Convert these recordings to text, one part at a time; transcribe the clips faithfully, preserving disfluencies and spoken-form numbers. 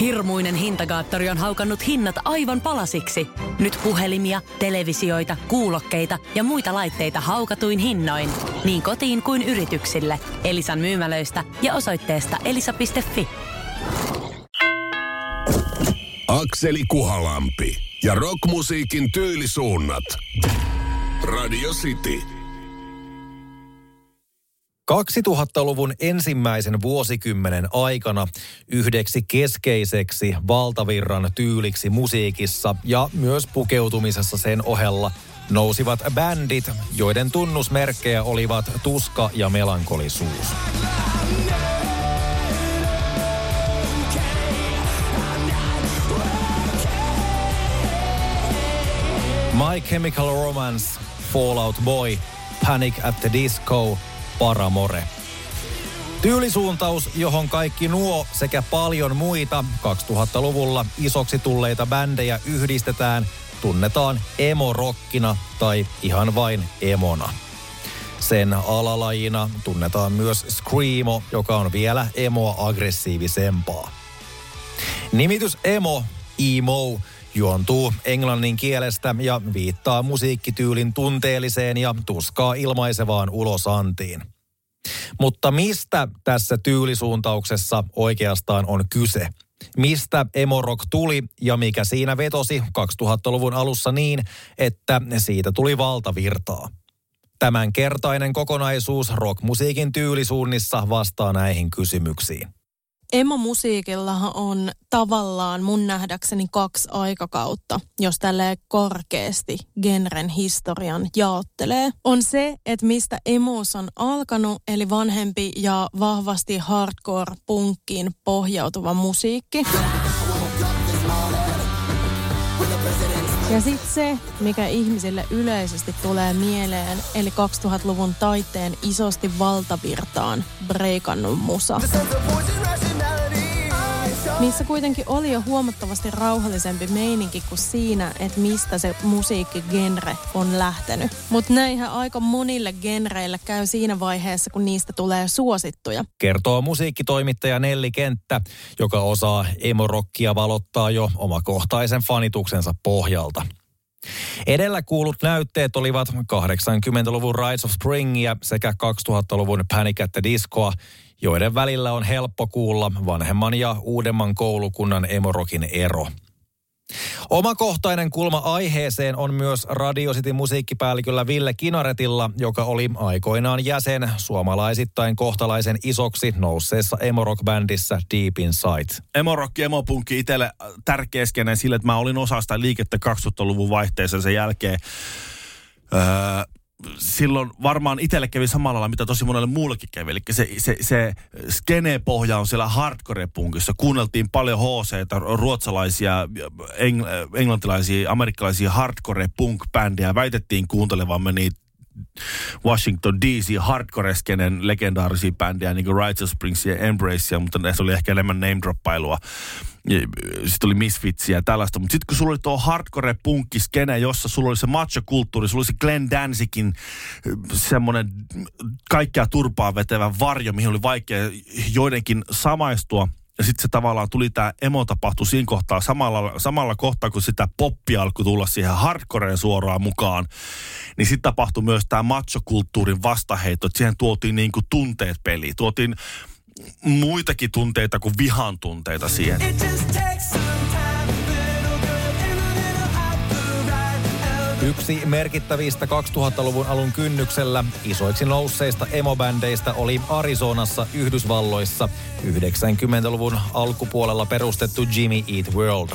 Hirmuinen hintakaattori on haukannut hinnat aivan palasiksi. Nyt puhelimia, televisioita, kuulokkeita ja muita laitteita haukatuin hinnoin. Niin kotiin kuin yrityksille. Elisan myymälöistä ja osoitteesta elisa piste fi. Akseli Kuhalampi ja rockmusiikin tyylisuunnat. Radio City. kaksituhattaluvun ensimmäisen vuosikymmenen aikana yhdeksi keskeiseksi valtavirran tyyliksi musiikissa ja myös pukeutumisessa sen ohella nousivat bändit, joiden tunnusmerkkejä olivat tuska ja melankolisuus. My Chemical Romance, Fall Out Boy, Panic at the Disco, Paramore. Tyylisuuntaus, johon kaikki nuo sekä paljon muita kaksituhattaluvulla isoksi tulleita bändejä yhdistetään, tunnetaan emo rockina tai ihan vain emona. Sen alalajina tunnetaan myös screamo, joka on vielä emoa aggressiivisempaa. Nimitys emo, emo, juontuu englannin kielestä ja viittaa musiikkityylin tunteelliseen ja tuskaa ilmaisevaan ulosantiin. Mutta mistä tässä tyylisuuntauksessa oikeastaan on kyse? Mistä emo rock tuli ja mikä siinä vetosi kaksituhattaluvun alussa niin, että siitä tuli valtavirtaa? Tämänkertainen kokonaisuus rockmusiikin tyylisuunnissa vastaa näihin kysymyksiin. Emo-musiikillahan on tavallaan mun nähdäkseni kaksi aikakautta, jos tälleen korkeasti genren historian jaottelee. On se, että mistä emos on alkanut, eli vanhempi ja vahvasti hardcore-punkkiin pohjautuva musiikki. Ja sitten se, mikä ihmisille yleisesti tulee mieleen, eli kaksituhattaluvun taitteen isosti valtavirtaan breikannut musa. Missä kuitenkin oli jo huomattavasti rauhallisempi meininki kuin siinä, että mistä se musiikkigenre on lähtenyt. Mutta näinhän aika monille genreille käy siinä vaiheessa, kun niistä tulee suosittuja. Kertoo musiikkitoimittaja Nelli Kenttä, joka osaa emo-rockia valottaa jo omakohtaisen fanituksensa pohjalta. Edellä kuullut näytteet olivat kahdeksankymmentäluvun Rites of Springia sekä kaksituhattaluvun Panic at the Discoa, joiden välillä on helppo kuulla vanhemman ja uudemman koulukunnan emorokin ero. Omakohtainen kulma aiheeseen on myös Radio Cityn musiikkipäälliköllä Ville Kinaretilla, joka oli aikoinaan jäsen suomalaisittain kohtalaisen isoksi nousseessa emorock-bändissä Deep Inside. Emorock ja emopunkki itselle tärkeä skene sille, että mä olin osa sitä liikettä kaksituhattaluvun vaihteessa sen jälkeen. Öö... Silloin varmaan itselle kävi samalla lailla, mitä tosi monelle muullekin kävi. Eli se, se, se skene-pohja on siellä hardcore-punkissa. Kuunneltiin paljon H C:tä, ruotsalaisia, engl- englantilaisia, amerikkalaisia hardcore-punk-bändejä. Väitettiin kuuntelevamme niitä Washington D C hardcore-skenen legendaarisia bändejä, niin kuin Rites of Spring ja Embracea, mutta näissä oli ehkä enemmän name-droppailua. Sitten oli Misfitsiä ja tällaista, mutta sitten kun sulla oli tuo hardcore-punkkiskene, jossa sulla oli se macho-kulttuuri, sulla oli se Glenn Danzigin semmoinen kaikkea turpaa vetävä varjo, mihin oli vaikea joidenkin samaistua. Ja sitten se tavallaan tuli tämä emo-tapahtu siinä kohtaa samalla, samalla kohtaa, kun sitä poppia alkoi tulla siihen hardcoreen suoraan mukaan. Niin sitten tapahtui myös tämä macho-kulttuurin vastaheitto, että siihen tuotiin niin kuin tunteet peliin. Tuotiin muitakin tunteita kuin vihan tunteita siihen. Yksi merkittävistä kaksituhattaluvun alun kynnyksellä isoiksi nousseista emobändeistä oli Arizonassa Yhdysvalloissa yhdeksänkymmentäluvun alkupuolella perustettu Jimmy Eat World.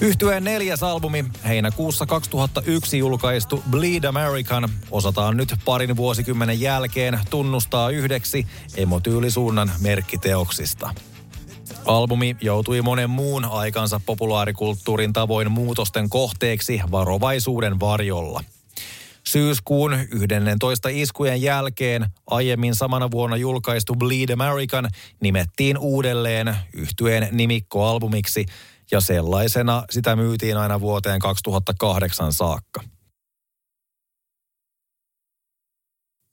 Yhtyeen neljäs albumi, heinäkuussa kaksituhattayksi julkaistu Bleed American, osataan nyt parin vuosikymmenen jälkeen tunnustaa yhdeksi emotyylisuunnan merkkiteoksista. Albumi joutui monen muun aikansa populaarikulttuurin tavoin muutosten kohteeksi varovaisuuden varjolla. Syyskuun yhdentoista iskujen jälkeen aiemmin samana vuonna julkaistu Bleed American nimettiin uudelleen yhtyeen nimikkoalbumiksi, ja sellaisena sitä myytiin aina vuoteen kaksituhattakahdeksan saakka.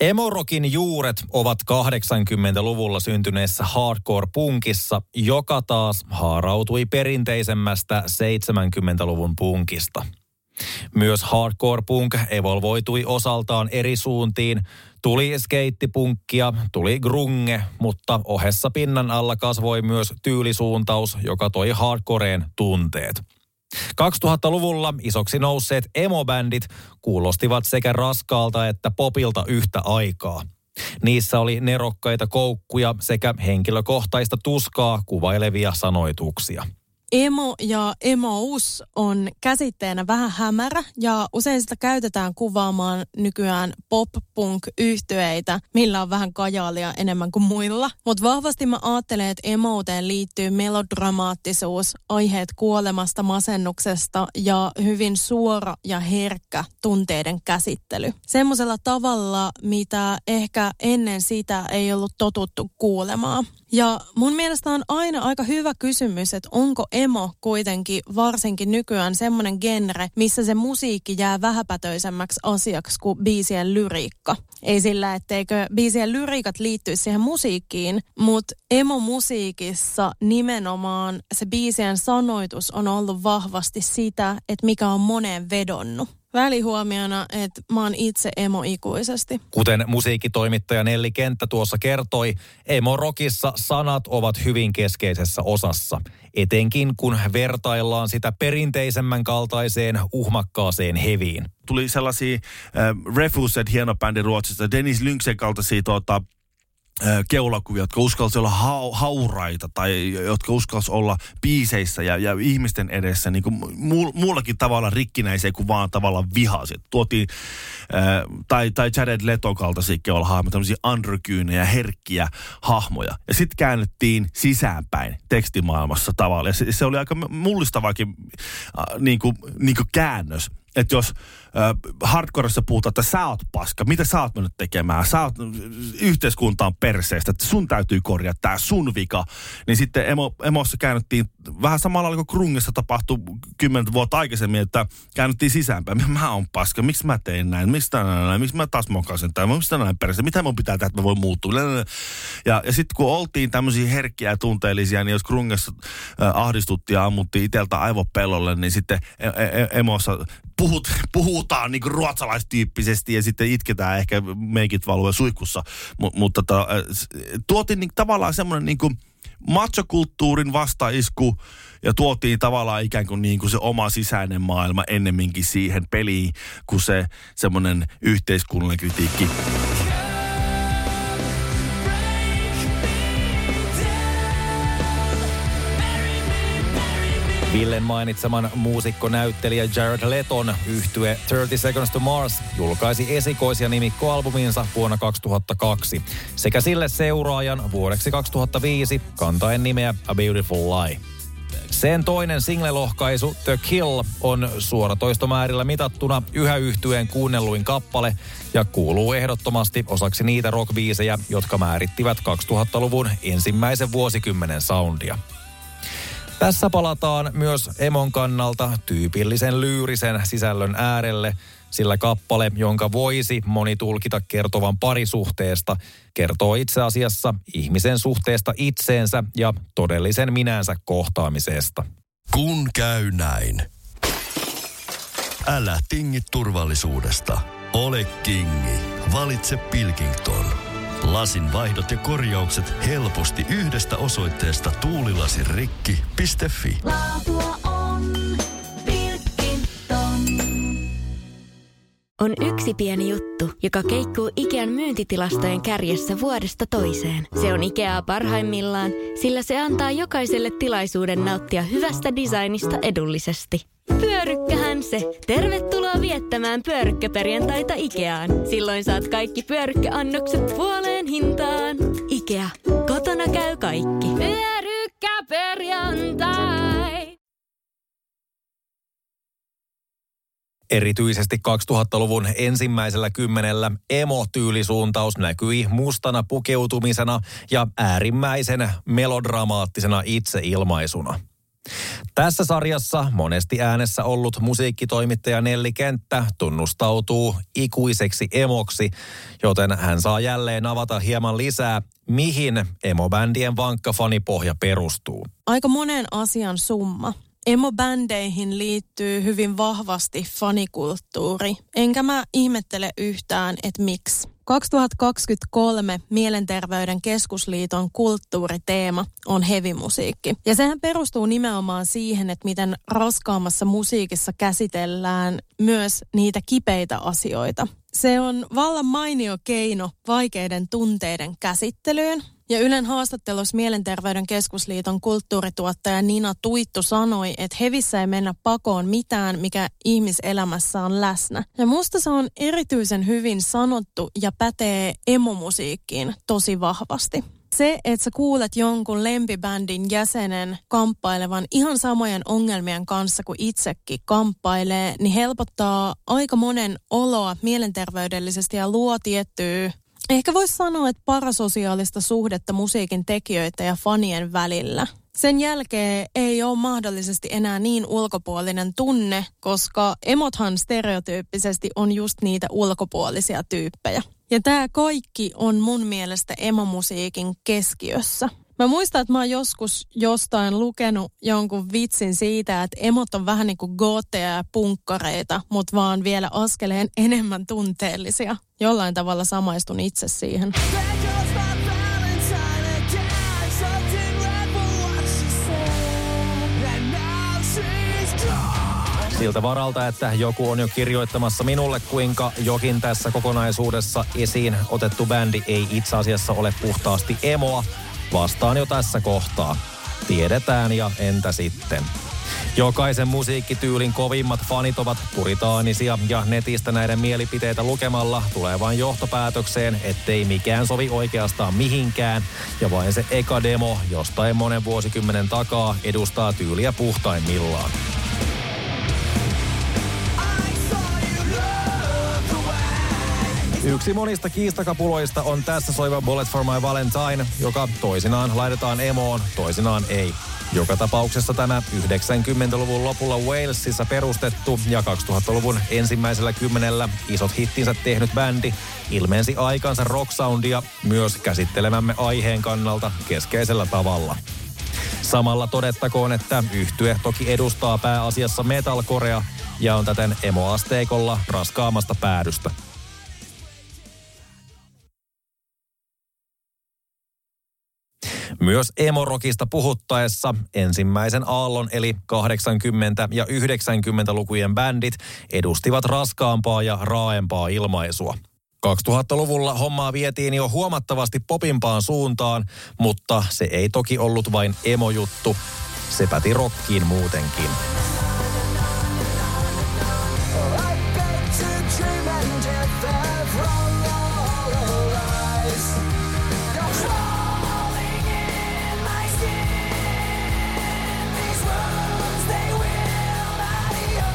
Emo rockin juuret ovat kahdeksankymmentäluvulla syntyneessä hardcore-punkissa, joka taas haarautui perinteisemmästä seitsemänkymmentäluvun punkista. Myös hardcore-punk evolvoitui osaltaan eri suuntiin. Tuli skeittipunkkia, tuli grunge, mutta ohessa pinnan alla kasvoi myös tyylisuuntaus, joka toi hardcoreen tunteet. kaksituhattaluvulla isoksi nousseet emo-bändit kuulostivat sekä raskaalta että popilta yhtä aikaa. Niissä oli nerokkaita koukkuja sekä henkilökohtaista tuskaa kuvailevia sanoituksia. Emo ja emous on käsitteenä vähän hämärä ja usein sitä käytetään kuvaamaan nykyään pop-punk-yhtyeitä, millä on vähän kajaalia enemmän kuin muilla. Mutta vahvasti mä ajattelen, että emouteen liittyy melodramaattisuus, aiheet kuolemasta, masennuksesta ja hyvin suora ja herkkä tunteiden käsittely. Semmoisella tavalla, mitä ehkä ennen sitä ei ollut totuttu kuulemaan. Ja mun mielestä on aina aika hyvä kysymys, että onko emo kuitenkin varsinkin nykyään semmoinen genre, missä se musiikki jää vähäpätöisemmäksi asiaksi kuin biisien lyriikka. Ei sillä, etteikö biisien lyriikat liittyisi siihen musiikkiin, mutta emo-musiikissa nimenomaan se biisien sanoitus on ollut vahvasti sitä, että mikä on moneen vedonnut. Välihuomiona, että mä oon itse emo ikuisesti. Kuten musiikkitoimittaja Nelli Kenttä tuossa kertoi, emo-rockissa sanat ovat hyvin keskeisessä osassa, etenkin kun vertaillaan sitä perinteisemmän kaltaiseen uhmakkaaseen heviin. Tuli sellaisia äh, Refused, hieno bändi Ruotsista, Dennis Lynksen kaltaisia tuota, keulakuvia, jotka uskalsi olla ha- hauraita tai jotka uskalsi olla biiseissä ja, ja ihmisten edessä niin kuin mu- muullakin tavalla rikkinäisiä kuin vaan tavallaan vihaiset. Tuotiin, äh, tai, tai Jared Leto kaltaisia keulahahmoja, tämmöisiä underkyynejä, herkkiä hahmoja. Ja sitten käännettiin sisäänpäin tekstimaailmassa tavalla. Ja se, se oli aika mullistavaakin äh, niin kuin, niin kuin käännös. Että jos äh, hardcoressa puhutaan, että sä oot paska, mitä sä oot mennyt tekemään, sä oot yhteiskuntaan perseestä, että sun täytyy korjaa tää sun vika, niin sitten emo, emossa käännettiin vähän samalla kuin grungessa tapahtui kymmenen vuotta aikaisemmin, että käännettiin sisäänpäin, mä oon paska, miksi mä tein näin, miksi näin, näin, miksi mä taas mokasin tämän, miksi näin perseestä, mitä mun pitää tehdä, että mä voin muuttua. Ja, ja sitten kun oltiin tämmöisiä herkkiä ja tunteellisia, niin jos grungessa äh, ahdistuttiin ja ammuttiin itseltä aivopellolle, niin sitten e- e- emossa Puhut, puhutaan niin kuin ruotsalaistyyppisesti ja sitten itketään ehkä meikit value suihkussa, M- mutta ta, tuotiin niin, tavallaan semmoinen niin kuin machokulttuurin vastaisku ja tuotiin tavallaan ikään kuin, niin kuin se oma sisäinen maailma ennemminkin siihen peliin kuin se semmoinen yhteiskunnallinen kritiikki. Villen mainitseman muusikkonäyttelijä Jared Leton yhtye thirty Seconds to Mars julkaisi esikoisia nimikkoalbuminsa vuonna kaksituhattakaksi sekä sille seuraajan vuodeksi kaksituhattaviisi kantaen nimeä A Beautiful Lie. Sen toinen singlelohkaisu The Kill on suoratoistomäärillä mitattuna yhä yhtyeen kuunnelluin kappale ja kuuluu ehdottomasti osaksi niitä rockbiisejä, jotka määrittivät kaksituhattaluvun ensimmäisen vuosikymmenen soundia. Tässä palataan myös emon kannalta tyypillisen lyyrisen sisällön äärelle, sillä kappale, jonka voisi moni tulkita kertovan parisuhteesta, kertoo itse asiassa ihmisen suhteesta itseensä ja todellisen minänsä kohtaamisesta. Kun käy näin. Älä tingi turvallisuudesta. Ole kingi. Valitse Pilkington. Lasinvaihdot ja korjaukset helposti yhdestä osoitteesta tuulilasirikki piste fi. Laatua on Pilkington. On yksi pieni juttu, joka keikkuu Ikean myyntitilastojen kärjessä vuodesta toiseen. Se on Ikeaa parhaimmillaan, sillä se antaa jokaiselle tilaisuuden nauttia hyvästä designista edullisesti. Pyörykkähän se. Tervetuloa viettämään pyörykkäperjantaita Ikeaan. Silloin saat kaikki pyörykkäannokset puoleen hintaan. Ikea. Kotona käy kaikki. Pyörykkäperjantai. Erityisesti kaksituhattaluvun ensimmäisellä kymmenellä emotyylisuuntaus näkyi mustana pukeutumisena ja äärimmäisen melodramaattisena itseilmaisuna. Tässä sarjassa monesti äänessä ollut musiikkitoimittaja Nelli Kenttä tunnustautuu ikuiseksi emoksi, joten hän saa jälleen avata hieman lisää, mihin emobändien vankka fanipohja perustuu. Aika monen asian summa. Emobändeihin liittyy hyvin vahvasti fanikulttuuri, enkä mä ihmettele yhtään, että miksi. kaksituhattakaksikymmentäkolme Mielenterveyden keskusliiton kulttuuriteema on heavy-musiikki. Ja sehän perustuu nimenomaan siihen, että miten raskaammassa musiikissa käsitellään myös niitä kipeitä asioita. Se on vallan mainio keino vaikeiden tunteiden käsittelyyn. Ja Ylen haastattelussa Mielenterveyden keskusliiton kulttuurituottaja Nina Tuittu sanoi, että hevissä ei mennä pakoon mitään, mikä ihmiselämässä on läsnä. Ja musta se on erityisen hyvin sanottu ja pätee emomusiikkiin tosi vahvasti. Se, että sä kuulet jonkun lempibändin jäsenen kamppailevan ihan samojen ongelmien kanssa kuin itsekin kamppailee, niin helpottaa aika monen oloa mielenterveydellisesti ja luo tiettyä. Ehkä voisi sanoa, että parasosiaalista suhdetta musiikin tekijöitä ja fanien välillä. Sen jälkeen ei ole mahdollisesti enää niin ulkopuolinen tunne, koska emothan stereotyyppisesti on just niitä ulkopuolisia tyyppejä. Ja tämä kaikki on mun mielestä emomusiikin keskiössä. Mä muistan, että mä oon joskus jostain lukenut jonkun vitsin siitä, että emot on vähän niin kuin gootteja ja punkkareita, mutta vaan vielä askeleen enemmän tunteellisia. Jollain tavalla samaistun itse siihen. Siltä varalta, että joku on jo kirjoittamassa minulle, kuinka jokin tässä kokonaisuudessa esiin otettu bändi ei itse asiassa ole puhtaasti emoa. Vastaan jo tässä kohtaa. Tiedetään ja entä sitten. Jokaisen musiikkityylin kovimmat fanit ovat puritaanisia ja netistä näiden mielipiteitä lukemalla tulee vain johtopäätökseen, ettei mikään sovi oikeastaan mihinkään ja vain se eka demo jostain monen vuosikymmenen takaa edustaa tyyliä puhtaimmillaan. Yksi monista kiistakapuloista on tässä soiva Bullet For My Valentine, joka toisinaan laitetaan emoon, toisinaan ei. Joka tapauksessa tämä yhdeksänkymmentäluvun lopulla Walesissa perustettu ja kaksituhattaluvun ensimmäisellä kymmenellä isot hittinsä tehnyt bändi ilmensi aikansa rocksoundia myös käsittelemämme aiheen kannalta keskeisellä tavalla. Samalla todettakoon, että yhtye toki edustaa pääasiassa metalcorea ja on täten emoasteikolla raskaammasta päädystä. Myös emorokista puhuttaessa ensimmäisen aallon eli kahdeksankymmentä- ja yhdeksänkymmentälukujen bändit edustivat raskaampaa ja raaempaa ilmaisua. kaksituhattaluvulla hommaa vietiin jo huomattavasti popimpaan suuntaan, mutta se ei toki ollut vain emojuttu. Se päti rockiin muutenkin.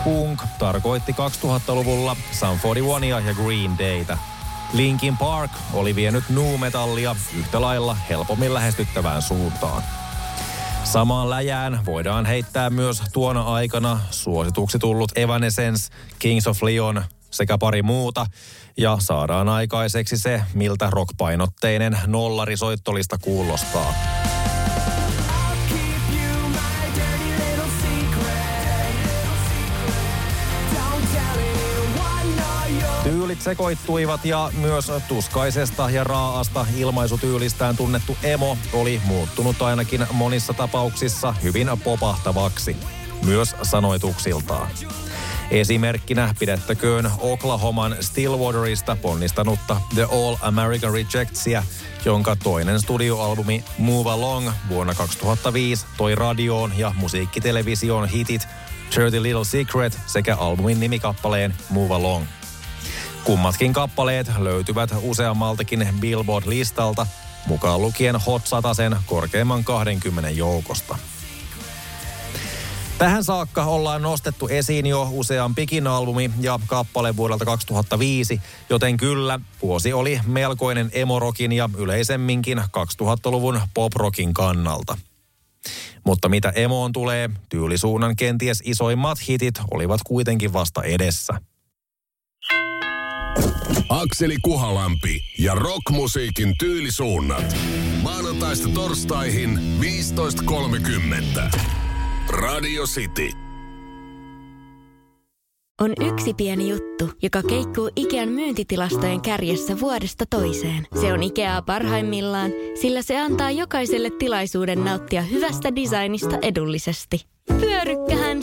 Punk tarkoitti kaksituhattaluvulla Sum neljäkymmentäyksiä ja Green Daytä. Linkin Park oli vienyt nu-metallia yhtä lailla helpommin lähestyttävään suuntaan. Samaan läjään voidaan heittää myös tuona aikana suosituksi tullut Evanescence, Kings of Leon sekä pari muuta, ja saadaan aikaiseksi se, miltä rockpainotteinen nollarisoittolista kuulostaa. Tyylit sekoittuivat ja myös tuskaisesta ja raaasta ilmaisutyylistään tunnettu emo oli muuttunut ainakin monissa tapauksissa hyvin popahtavaksi, myös sanoituksiltaan. Esimerkkinä pidettäköön Oklahoman Stillwaterista ponnistanutta The All American Rejectsia, jonka toinen studioalbumi Move Along vuonna kaksituhattaviisi toi radioon ja musiikkitelevisioon hitit Dirty Little Secret sekä albumin nimikappaleen Move Along. Kummatkin kappaleet löytyvät useammaltakin Billboard-listalta, mukaan lukien Hot Satasen korkeimman kaksikymmentä joukosta. Tähän saakka ollaan nostettu esiin jo useampikin albumi ja kappale vuodelta kaksituhattaviisi, joten kyllä, vuosi oli melkoinen emorokin ja yleisemminkin kaksituhattaluvun poprockin kannalta. Mutta mitä emoon tulee, tyylisuunnan kenties isoimmat hitit olivat kuitenkin vasta edessä. Akseli Kuhalampi ja rockmusiikin tyylisuunnat. Maanantaista torstaihin viisitoista kolmekymmentä. Radio City. On yksi pieni juttu, joka keikkuu Ikean myyntitilastojen kärjessä vuodesta toiseen. Se on Ikeaa parhaimmillaan, sillä se antaa jokaiselle tilaisuuden nauttia hyvästä designista edullisesti. Pyörykkähän